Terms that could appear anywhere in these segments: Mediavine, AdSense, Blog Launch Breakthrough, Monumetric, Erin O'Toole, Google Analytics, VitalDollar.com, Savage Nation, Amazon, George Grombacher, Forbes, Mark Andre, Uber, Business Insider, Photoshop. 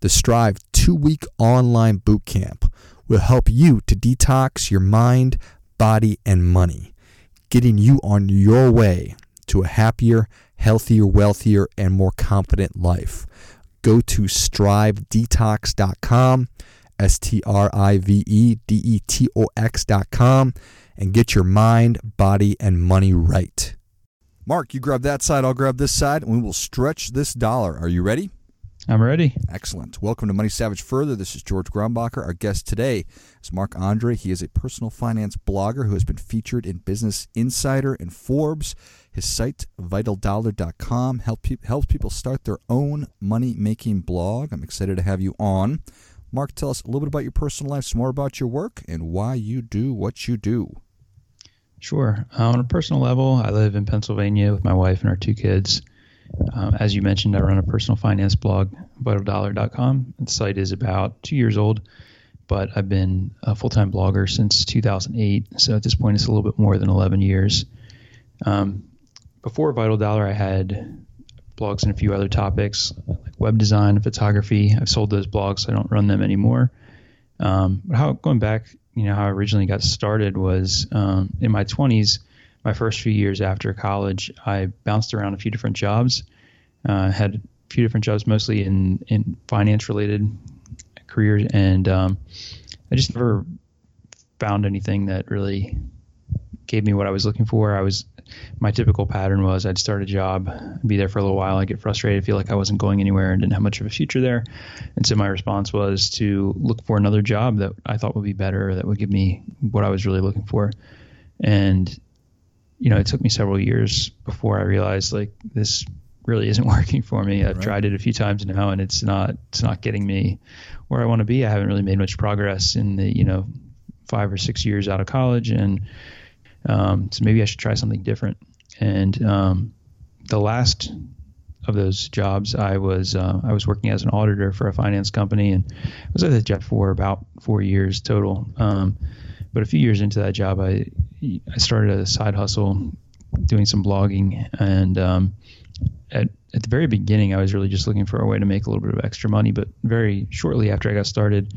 The Strive 2-week online bootcamp will help you to detox your mind, body, and money, getting you on your way to a happier, healthier, wealthier, and more competent life. Go to StriveDetox.com, Strivedetox.com, and get your mind, body, and money right. Mark, you grab that side, I'll grab this side, and we will stretch this dollar. Are you ready? I'm ready. Excellent. Welcome to Money Savage Further. This is George Grombacher. Our guest today is Mark Andre. He is a personal finance blogger who has been featured in Business Insider and Forbes. His site, VitalDollar.com, helps people start their own money-making blog. I'm excited to have you on. Mark, tell us a little bit about your personal life, some more about your work, and why you do what you do. Sure. On a personal level, I live in Pennsylvania with my wife and our 2 kids. As you mentioned, I run a personal finance blog, VitalDollar.com. The site is about 2 years old, but I've been a full-time blogger since 2008. So at this point, it's a little bit more than 11 years. Before Vital Dollar, I had blogs and a few other topics like web design and photography. I've sold those blogs, so I don't run them anymore. But going back, how I originally got started was in my 20s. My first few years after college, I bounced around a few different jobs, had a few different jobs, mostly in finance-related careers, and I just never found anything that really gave me what I was looking for. My typical pattern was I'd start a job, be there for a little while, I'd get frustrated, feel like I wasn't going anywhere and didn't have much of a future there. And so my response was to look for another job that I thought would be better, that would give me what I was really looking for. And it took me several years before I realized this really isn't working for me. I've tried it a few times now, and it's not getting me where I want to be. I haven't really made much progress in the 5 or 6 years out of college, and so maybe I should try something different. And the last of those jobs, I was working as an auditor for a finance company, and I was at that job for about 4 years total. But a few years into that job, I started a side hustle doing some blogging. And at the very beginning, I was really just looking for a way to make a little bit of extra money. But very shortly after I got started,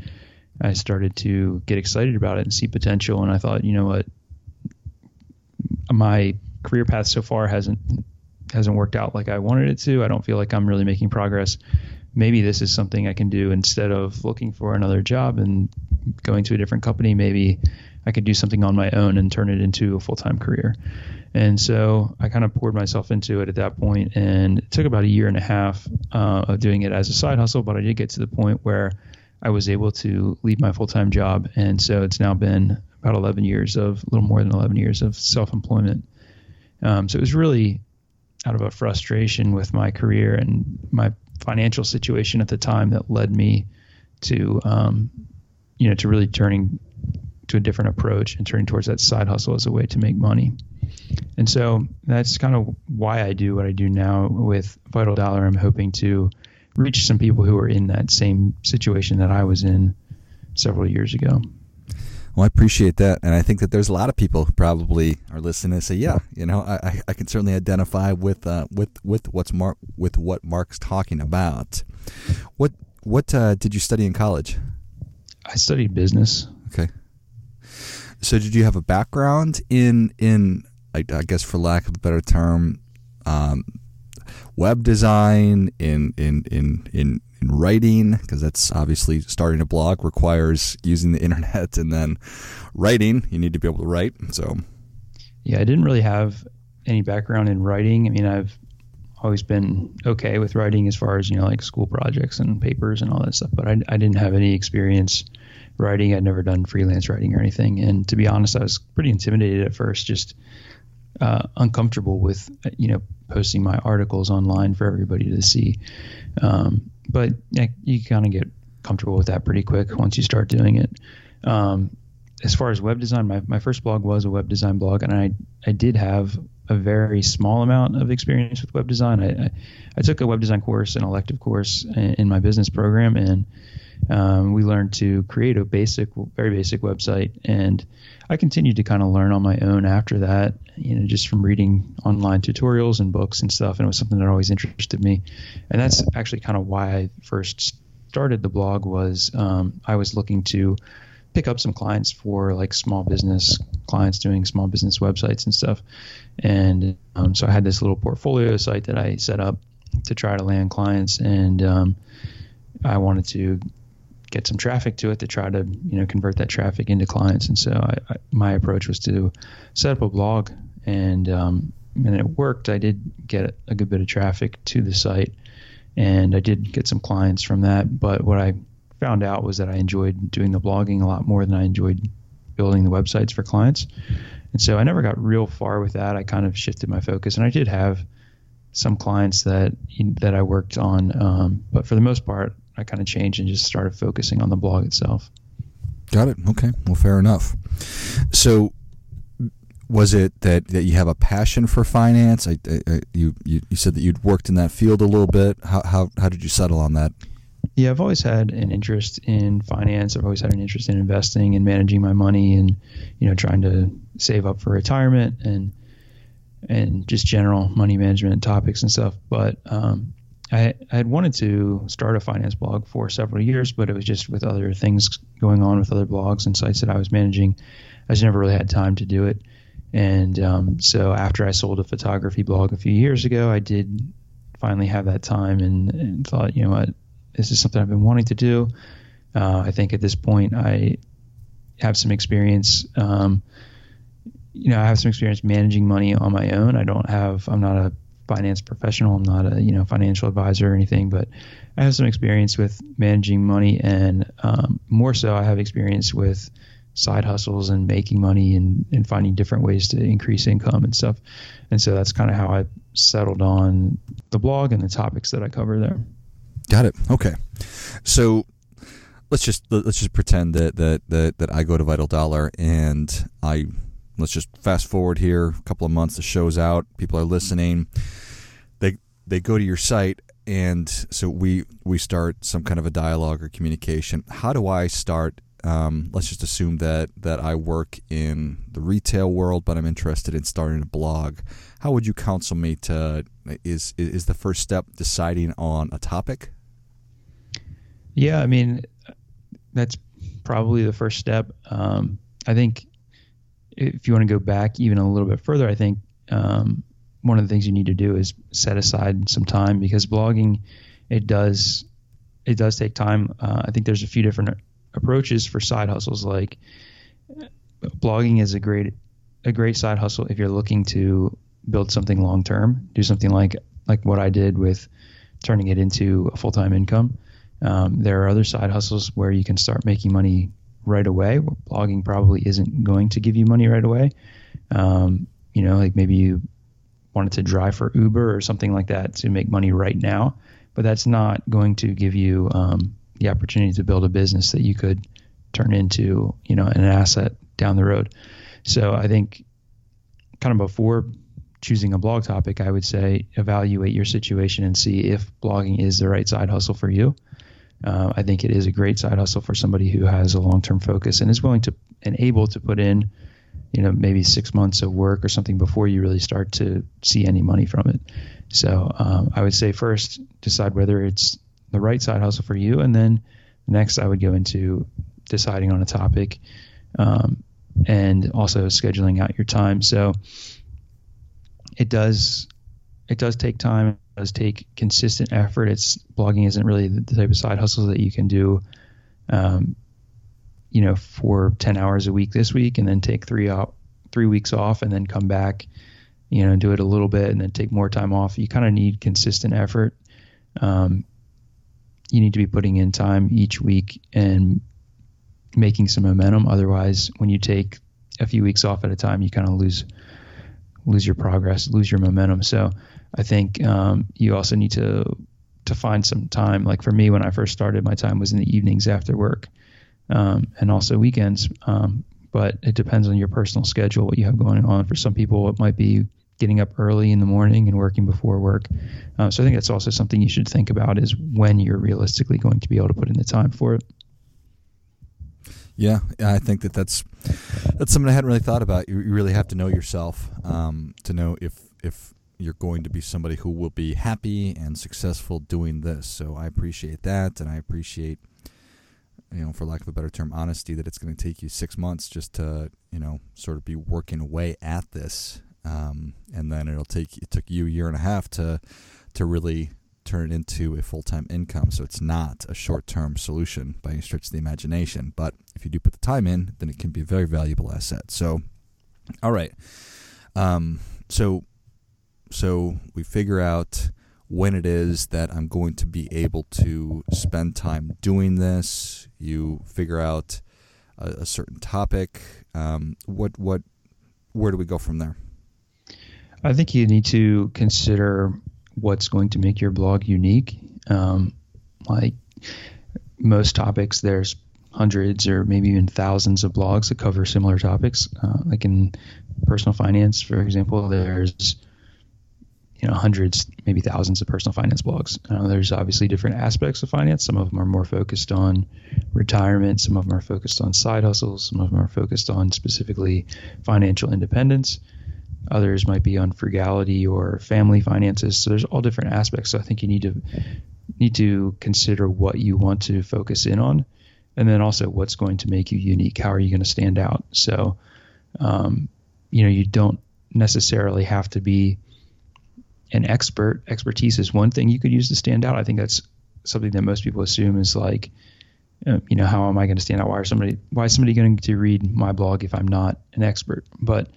I started to get excited about it and see potential. And I thought, you know what, my career path so far hasn't worked out like I wanted it to. I don't feel like I'm really making progress. Maybe this is something I can do instead of looking for another job and going to a different company. Maybe I could do something on my own and turn it into a full-time career. And so I kind of poured myself into it at that point, and it took about 1.5 years of doing it as a side hustle, but I did get to the point where I was able to leave my full-time job. And so it's now been about 11 years of, a little more than 11 years of self-employment. So it was really out of a frustration with my career and my financial situation at the time that led me to, to really turning to a different approach and turning towards that side hustle as a way to make money. And so that's kind of why I do what I do now with Vital Dollar. I'm hoping to reach some people who are in that same situation that I was in several years ago. Well, I appreciate that. And I think that there's a lot of people who probably are listening and say, yeah, I can certainly identify with what Mark's talking about. What did you study in college? I studied business. Okay. So did you have a background in I guess for lack of a better term, web design, in writing, because that's obviously starting a blog requires using the internet, and then writing, you need to be able to write. So yeah, I didn't really have any background in writing. I mean, I've always been okay with writing as far as, school projects and papers and all that stuff, but I didn't have any experience writing. I'd never done freelance writing or anything. And to be honest, I was pretty intimidated at first, just uncomfortable with, posting my articles online for everybody to see. But you kind of get comfortable with that pretty quick once you start doing it. As far as web design, my first blog was a web design blog, and I did have a very small amount of experience with web design. I took a web design course, an elective course in my business program, and we learned to create a very basic website. And I continued to kind of learn on my own after that, just from reading online tutorials and books and stuff. And it was something that always interested me. And that's actually kind of why I first started the blog was I was looking to pick up some clients for like small business clients doing small business websites and stuff. And so I had this little portfolio site that I set up to try to land clients. And I wanted to get some traffic to it to try to, convert that traffic into clients. And so my approach was to set up a blog, and it worked. I did get a good bit of traffic to the site, and I did get some clients from that. But what I found out was that I enjoyed doing the blogging a lot more than I enjoyed building the websites for clients. And so I never got real far with that. I kind of shifted my focus, and I did have some clients that I worked on. But for the most part, I kind of changed and just started focusing on the blog itself. Got it. Okay. Well, fair enough. So was it that you have a passion for finance? You said that you'd worked in that field a little bit. How did you settle on that? Yeah, I've always had an interest in finance. I've always had an interest in investing and managing my money, and trying to save up for retirement and just general money management topics and stuff. But I had wanted to start a finance blog for several years, but it was just with other things going on with other blogs and sites that I was managing. I just never really had time to do it. And so after I sold a photography blog a few years ago, I did finally have that time and thought, this is something I've been wanting to do. I think at this point I have some experience. I have some experience managing money on my own. I'm not a finance professional. I'm not a financial advisor or anything, but I have some experience with managing money, and more so I have experience with side hustles and making money and finding different ways to increase income and stuff. And so that's kind of how I settled on the blog and the topics that I cover there. Got it. Okay. So let's just pretend that I go to Vital Dollar, and let's just fast forward here a couple of months. The show's out. People are listening. They go to your site, and so we start some kind of a dialogue or communication. How do I start? Let's just assume that I work in the retail world, but I'm interested in starting a blog. How would you counsel me to? Is the first step deciding on a topic? Yeah, I mean, that's probably the first step. I think if you want to go back even a little bit further, I think one of the things you need to do is set aside some time, because blogging, it does take time. I think there's a few different approaches for side hustles. Like blogging is a great side hustle if you're looking to build something long term, do something like what I did with turning it into a full-time income. There are other side hustles where you can start making money right away. Blogging probably isn't going to give you money right away. Like maybe you wanted to drive for Uber or something like that to make money right now, but that's not going to give you the opportunity to build a business that you could turn into, an asset down the road. So I think kind of before choosing a blog topic, I would say evaluate your situation and see if blogging is the right side hustle for you. I think it is a great side hustle for somebody who has a long-term focus and is willing to and able to put in, maybe 6 months of work or something before you really start to see any money from it. So I would say first decide whether it's the right side hustle for you. And then next I would go into deciding on a topic and also scheduling out your time. So it does take time. It does take consistent effort. Blogging isn't really the type of side hustle that you can do, for 10 hours a week this week and then take 3 weeks off and then come back, and do it a little bit and then take more time off. You kind of need consistent effort. You need to be putting in time each week and making some momentum. Otherwise, when you take a few weeks off at a time, you kind of lose your progress, lose your momentum. So I think you also need to to find some time. Like for me, when I first started, my time was in the evenings after work, and also weekends. But it depends on your personal schedule, what you have going on. For some people, it might be getting up early in the morning and working before work. So I think that's also something you should think about, is when you're realistically going to be able to put in the time for it. Yeah, I think that that's something I hadn't really thought about. You really have to know yourself to know if you're going to be somebody who will be happy and successful doing this. So I appreciate that, and I appreciate, for lack of a better term, honesty, that it's going to take you 6 months just to, sort of be working away at this. And then it took you a year and a half to really turn it into a full-time income. So it's not a short-term solution by any stretch of the imagination. But if you do put the time in, then it can be a very valuable asset. So, all right. So we figure out when it is that I'm going to be able to spend time doing this. You figure out a certain topic. Where do we go from there? I think you need to consider what's going to make your blog unique. Like most topics, there's hundreds or maybe even thousands of blogs that cover similar topics. Like in personal finance, for example, there's hundreds, maybe thousands of personal finance blogs. There's obviously different aspects of finance. Some of them are more focused on retirement. Some of them are focused on side hustles. Some of them are focused on specifically financial independence. Others might be on frugality or family finances. So there's all different aspects. So I think you need to consider what you want to focus in on, and then also what's going to make you unique. How are you going to stand out? So, you don't necessarily have to be an expert. Expertise is one thing you could use to stand out. I think that's something that most people assume is like, how am I going to stand out? Why is somebody going to read my blog if I'm not an expert? But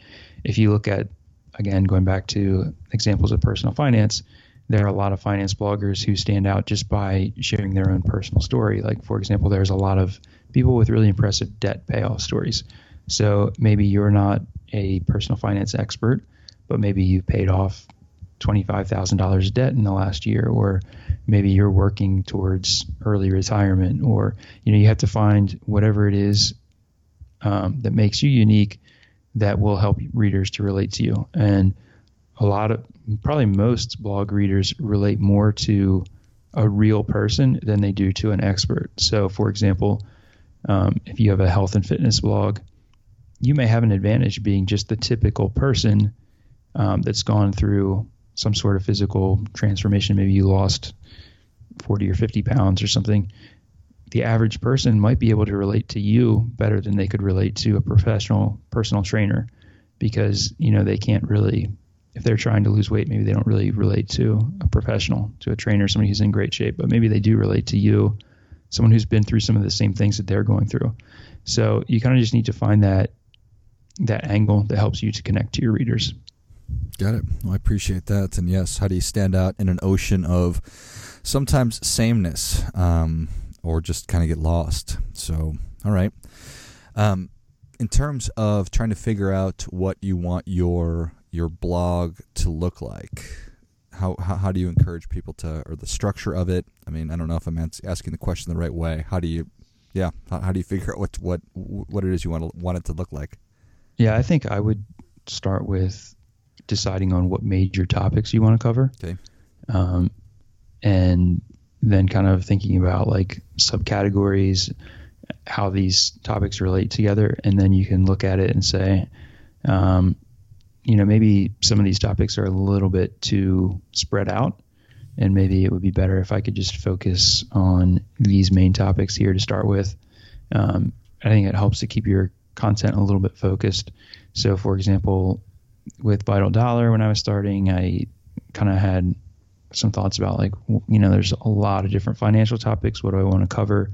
if you look at, again, going back to examples of personal finance, there are a lot of finance bloggers who stand out just by sharing their own personal story. Like, for example, there's a lot of people with really impressive debt payoff stories. So maybe you're not a personal finance expert, but maybe you paid off $25,000 debt in the last year, or maybe you're working towards early retirement, or, you have to find whatever it is that makes you unique that will help readers to relate to you. And a lot of, probably most blog readers relate more to a real person than they do to an expert. So for example, if you have a health and fitness blog, you may have an advantage being just the typical person that's gone through some sort of physical transformation. Maybe you lost 40 or 50 pounds or something. The average person might be able to relate to you better than they could relate to a professional personal trainer, because, they can't really, if they're trying to lose weight, maybe they don't really relate to a professional, to a trainer, somebody who's in great shape, but maybe they do relate to you, someone who's been through some of the same things that they're going through. So you kind of just need to find that angle that helps you to connect to your readers. Got it. Well, I appreciate that. And yes, how do you stand out in an ocean of sometimes sameness, or just kind of get lost? So, all right. In terms of trying to figure out what you want your blog to look like, how do you encourage people to, or the structure of it? I mean, I don't know if I'm asking the question the right way. How do you figure out what it is you want it to look like? Yeah, I think I would start with deciding on what major topics you want to cover. Okay. And then kind of thinking about like subcategories, how these topics relate together. And then you can look at it and say, maybe some of these topics are a little bit too spread out, and maybe it would be better if I could just focus on these main topics here to start with. I think it helps to keep your content a little bit focused. So for example, with Vital Dollar, when I was starting, I kind of had some thoughts about like, there's a lot of different financial topics. What do I want to cover?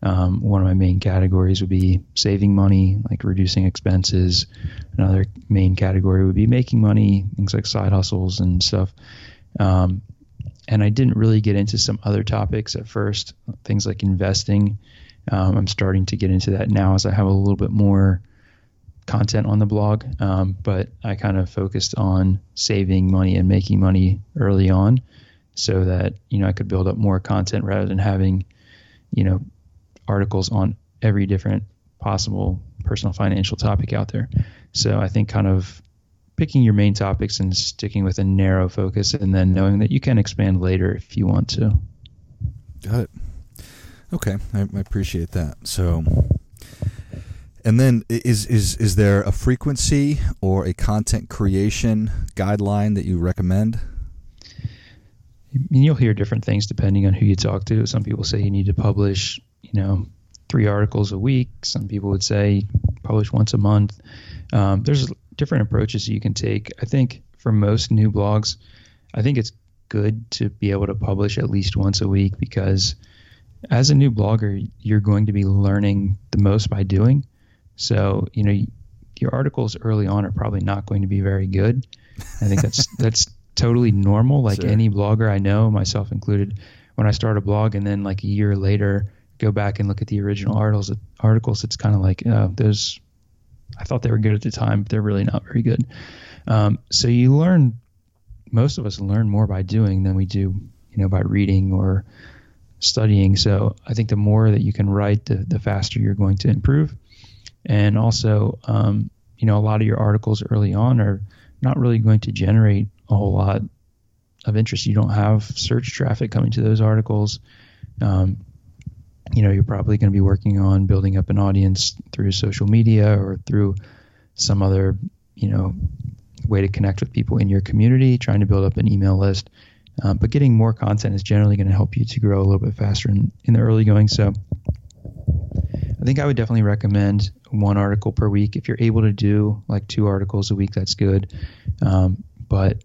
One of my main categories would be saving money, like reducing expenses. Another main category would be making money, things like side hustles and stuff. And I didn't really get into some other topics at first, things like investing. I'm starting to get into that now as I have a little bit more content on the blog, but I kind of focused on saving money and making money early on, so that, you know, I could build up more content rather than having, you know, articles on every different possible personal financial topic out there. So I think kind of picking your main topics and sticking with a narrow focus, and then knowing that you can expand later if you want to. Got it. Okay. I appreciate that. So, and then is there a frequency or a content creation guideline that you recommend? You'll hear different things depending on who you talk to. Some people say you need to publish, you know, 3 articles a week. Some people would say publish once a month. There's different approaches you can take. I think for most new blogs, I think it's good to be able to publish at least once a week, because as a new blogger, you're going to be learning the most by doing. So, you know, your articles early on are probably not going to be very good. I think that's totally normal. Like, sure. Any blogger I know, myself included, when I start a blog and then like a year later go back and look at the original articles, it's kind of like, those, I thought they were good at the time, but they're really not very good. So you learn, most of us learn more by doing than we do, you know, by reading or studying. So I think the more that you can write, the faster you're going to improve. And also, you know, a lot of your articles early on are not really going to generate a whole lot of interest. You don't have search traffic coming to those articles. You know, you're probably going to be working on building up an audience through social media or through some other, you know, way to connect with people in your community, trying to build up an email list. But getting more content is generally going to help you to grow a little bit faster in the early going. So I think I would definitely recommend 1 article per week. If you're able to do like 2 articles a week, that's good. But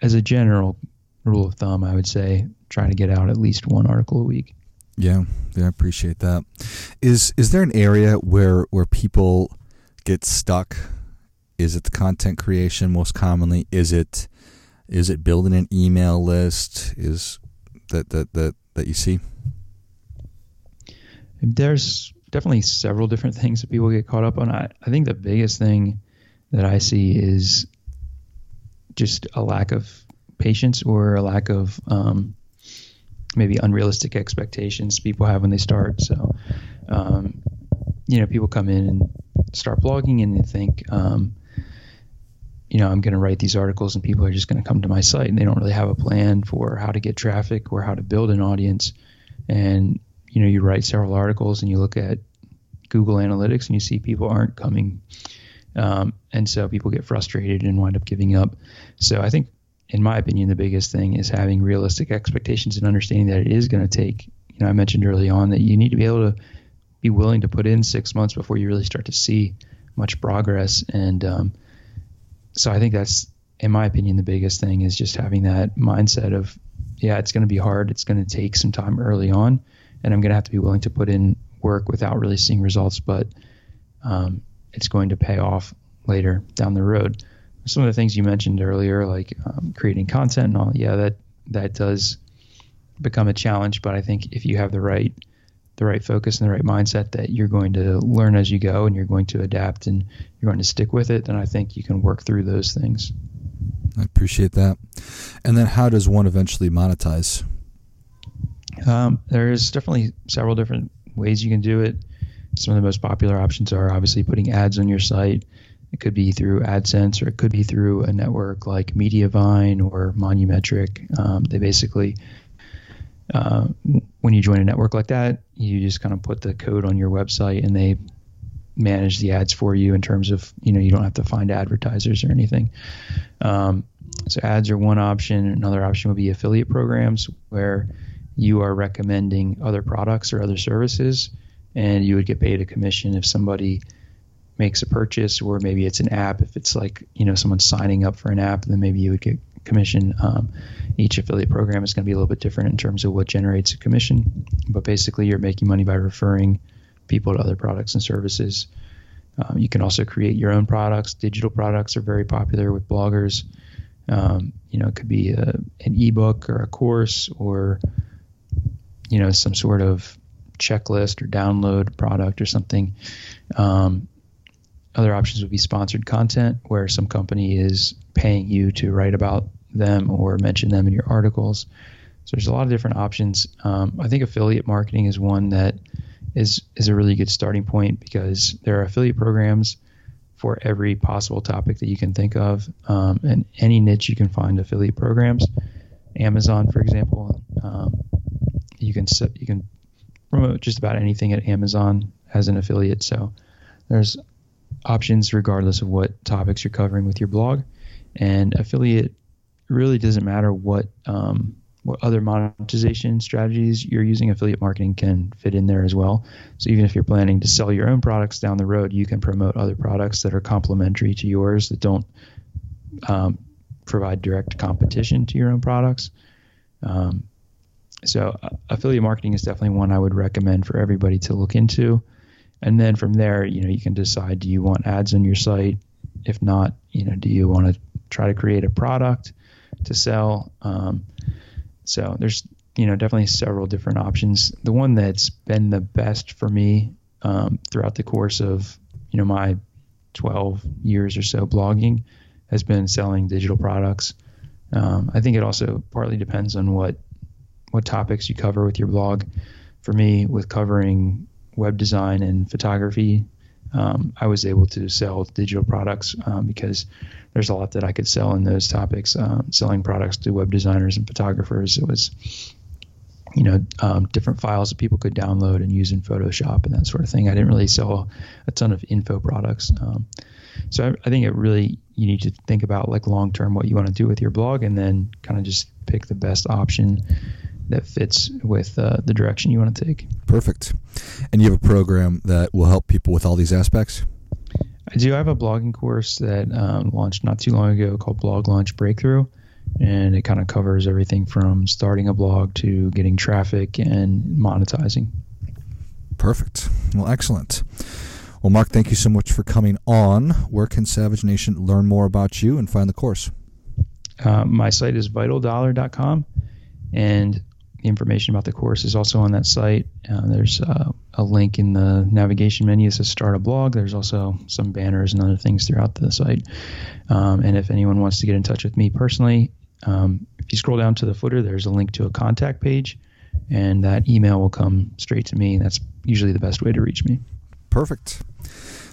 as a general rule of thumb, I would say try to get out at least 1 article a week. Yeah, I appreciate that. Is there an area where people get stuck? Is it the content creation most commonly? Is it building an email list? Is that you see? There's definitely several different things that people get caught up on. I think the biggest thing that I see is just a lack of patience, or a lack of maybe unrealistic expectations people have when they start. So, you know, people come in and start blogging and they think, you know, I'm going to write these articles and people are just going to come to my site, and they don't really have a plan for how to get traffic or how to build an audience. And, you know, you write several articles and you look at Google Analytics and you see people aren't coming. And so people get frustrated and wind up giving up. So I think, in my opinion, the biggest thing is having realistic expectations and understanding that it is going to take, you know, I mentioned early on that you need to be able to be willing to put in 6 months before you really start to see much progress. And so I think that's, in my opinion, the biggest thing is just having that mindset of, yeah, it's going to be hard. It's going to take some time early on, and I'm going to have to be willing to put in work without really seeing results, but it's going to pay off later down the road. Some of the things you mentioned earlier, like creating content and all, yeah, that does become a challenge. But I think if you have the right focus and the right mindset that you're going to learn as you go and you're going to adapt and you're going to stick with it, then I think you can work through those things. I appreciate that. And then how does one eventually monetize? There's definitely several different ways you can do it. Some of the most popular options are obviously putting ads on your site. It could be through AdSense, or it could be through a network like Mediavine or Monumetric. They basically, when you join a network like that, you just kind of put the code on your website and they manage the ads for you in terms of, you know, you don't have to find advertisers or anything. So ads are one option. Another option would be affiliate programs, where you are recommending other products or other services, and you would get paid a commission if somebody makes a purchase, or maybe it's an app. If it's like, you know, someone signing up for an app, then maybe you would get commission. Each affiliate program is going to be a little bit different in terms of what generates a commission, but basically you're making money by referring people to other products and services. You can also create your own products. Digital products are very popular with bloggers. You know, it could be an ebook or a course, or, you know, some sort of checklist or download product or something. Other options would be sponsored content, where some company is paying you to write about them or mention them in your articles. So there's a lot of different options. I think affiliate marketing is one that is a really good starting point, because there are affiliate programs for every possible topic that you can think of. And any niche you can find affiliate programs. Amazon, for example, you can promote just about anything at Amazon as an affiliate. So there's options regardless of what topics you're covering with your blog. And affiliate really doesn't matter what other monetization strategies you're using. Affiliate marketing can fit in there as well. So even if you're planning to sell your own products down the road, you can promote other products that are complementary to yours, that don't provide direct competition to your own products. So affiliate marketing is definitely one I would recommend for everybody to look into. And then from there, you can decide, do you want ads on your site? If not, do you want to try to create a product to sell? So there's, definitely several different options. The one that's been the best for me throughout the course of, my 12 years or so blogging has been selling digital products. I think it also partly depends on what topics you cover with your blog. For me, with covering web design and photography, I was able to sell digital products because there's a lot that I could sell in those topics. Selling products to web designers and photographers, it was, different files that people could download and use in Photoshop and that sort of thing. I didn't really sell a ton of info products. So I think you need to think about long-term what you want to do with your blog, and then kind of just pick the best option that fits with the direction you want to take. Perfect. And you have a program that will help people with all these aspects? I do. I have a blogging course that launched not too long ago called Blog Launch Breakthrough. And it kind of covers everything from starting a blog to getting traffic and monetizing. Perfect. Well, excellent. Well, Mark, thank you so much for coming on. Where can Savage Nation learn more about you and find the course? My site is VitalDollar.com. And the information about the course is also on that site. There's a link in the navigation menu that says start a blog. There's also some banners and other things throughout the site. And if anyone wants to get in touch with me personally, if you scroll down to the footer, there's a link to a contact page, and that email will come straight to me. That's usually the best way to reach me. Perfect.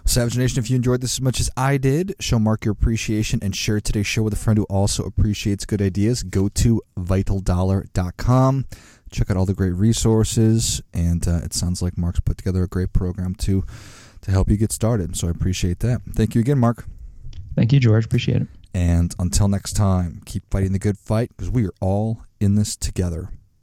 Savage Nation, if you enjoyed this as much as I did, show Mark your appreciation and share today's show with a friend who also appreciates good ideas. Go to VitalDollar.com. Check out all the great resources, and it sounds like Mark's put together a great program to help you get started, so I appreciate that. Thank you again, Mark. Thank you, George. Appreciate it. And until next time, keep fighting the good fight, because we are all in this together.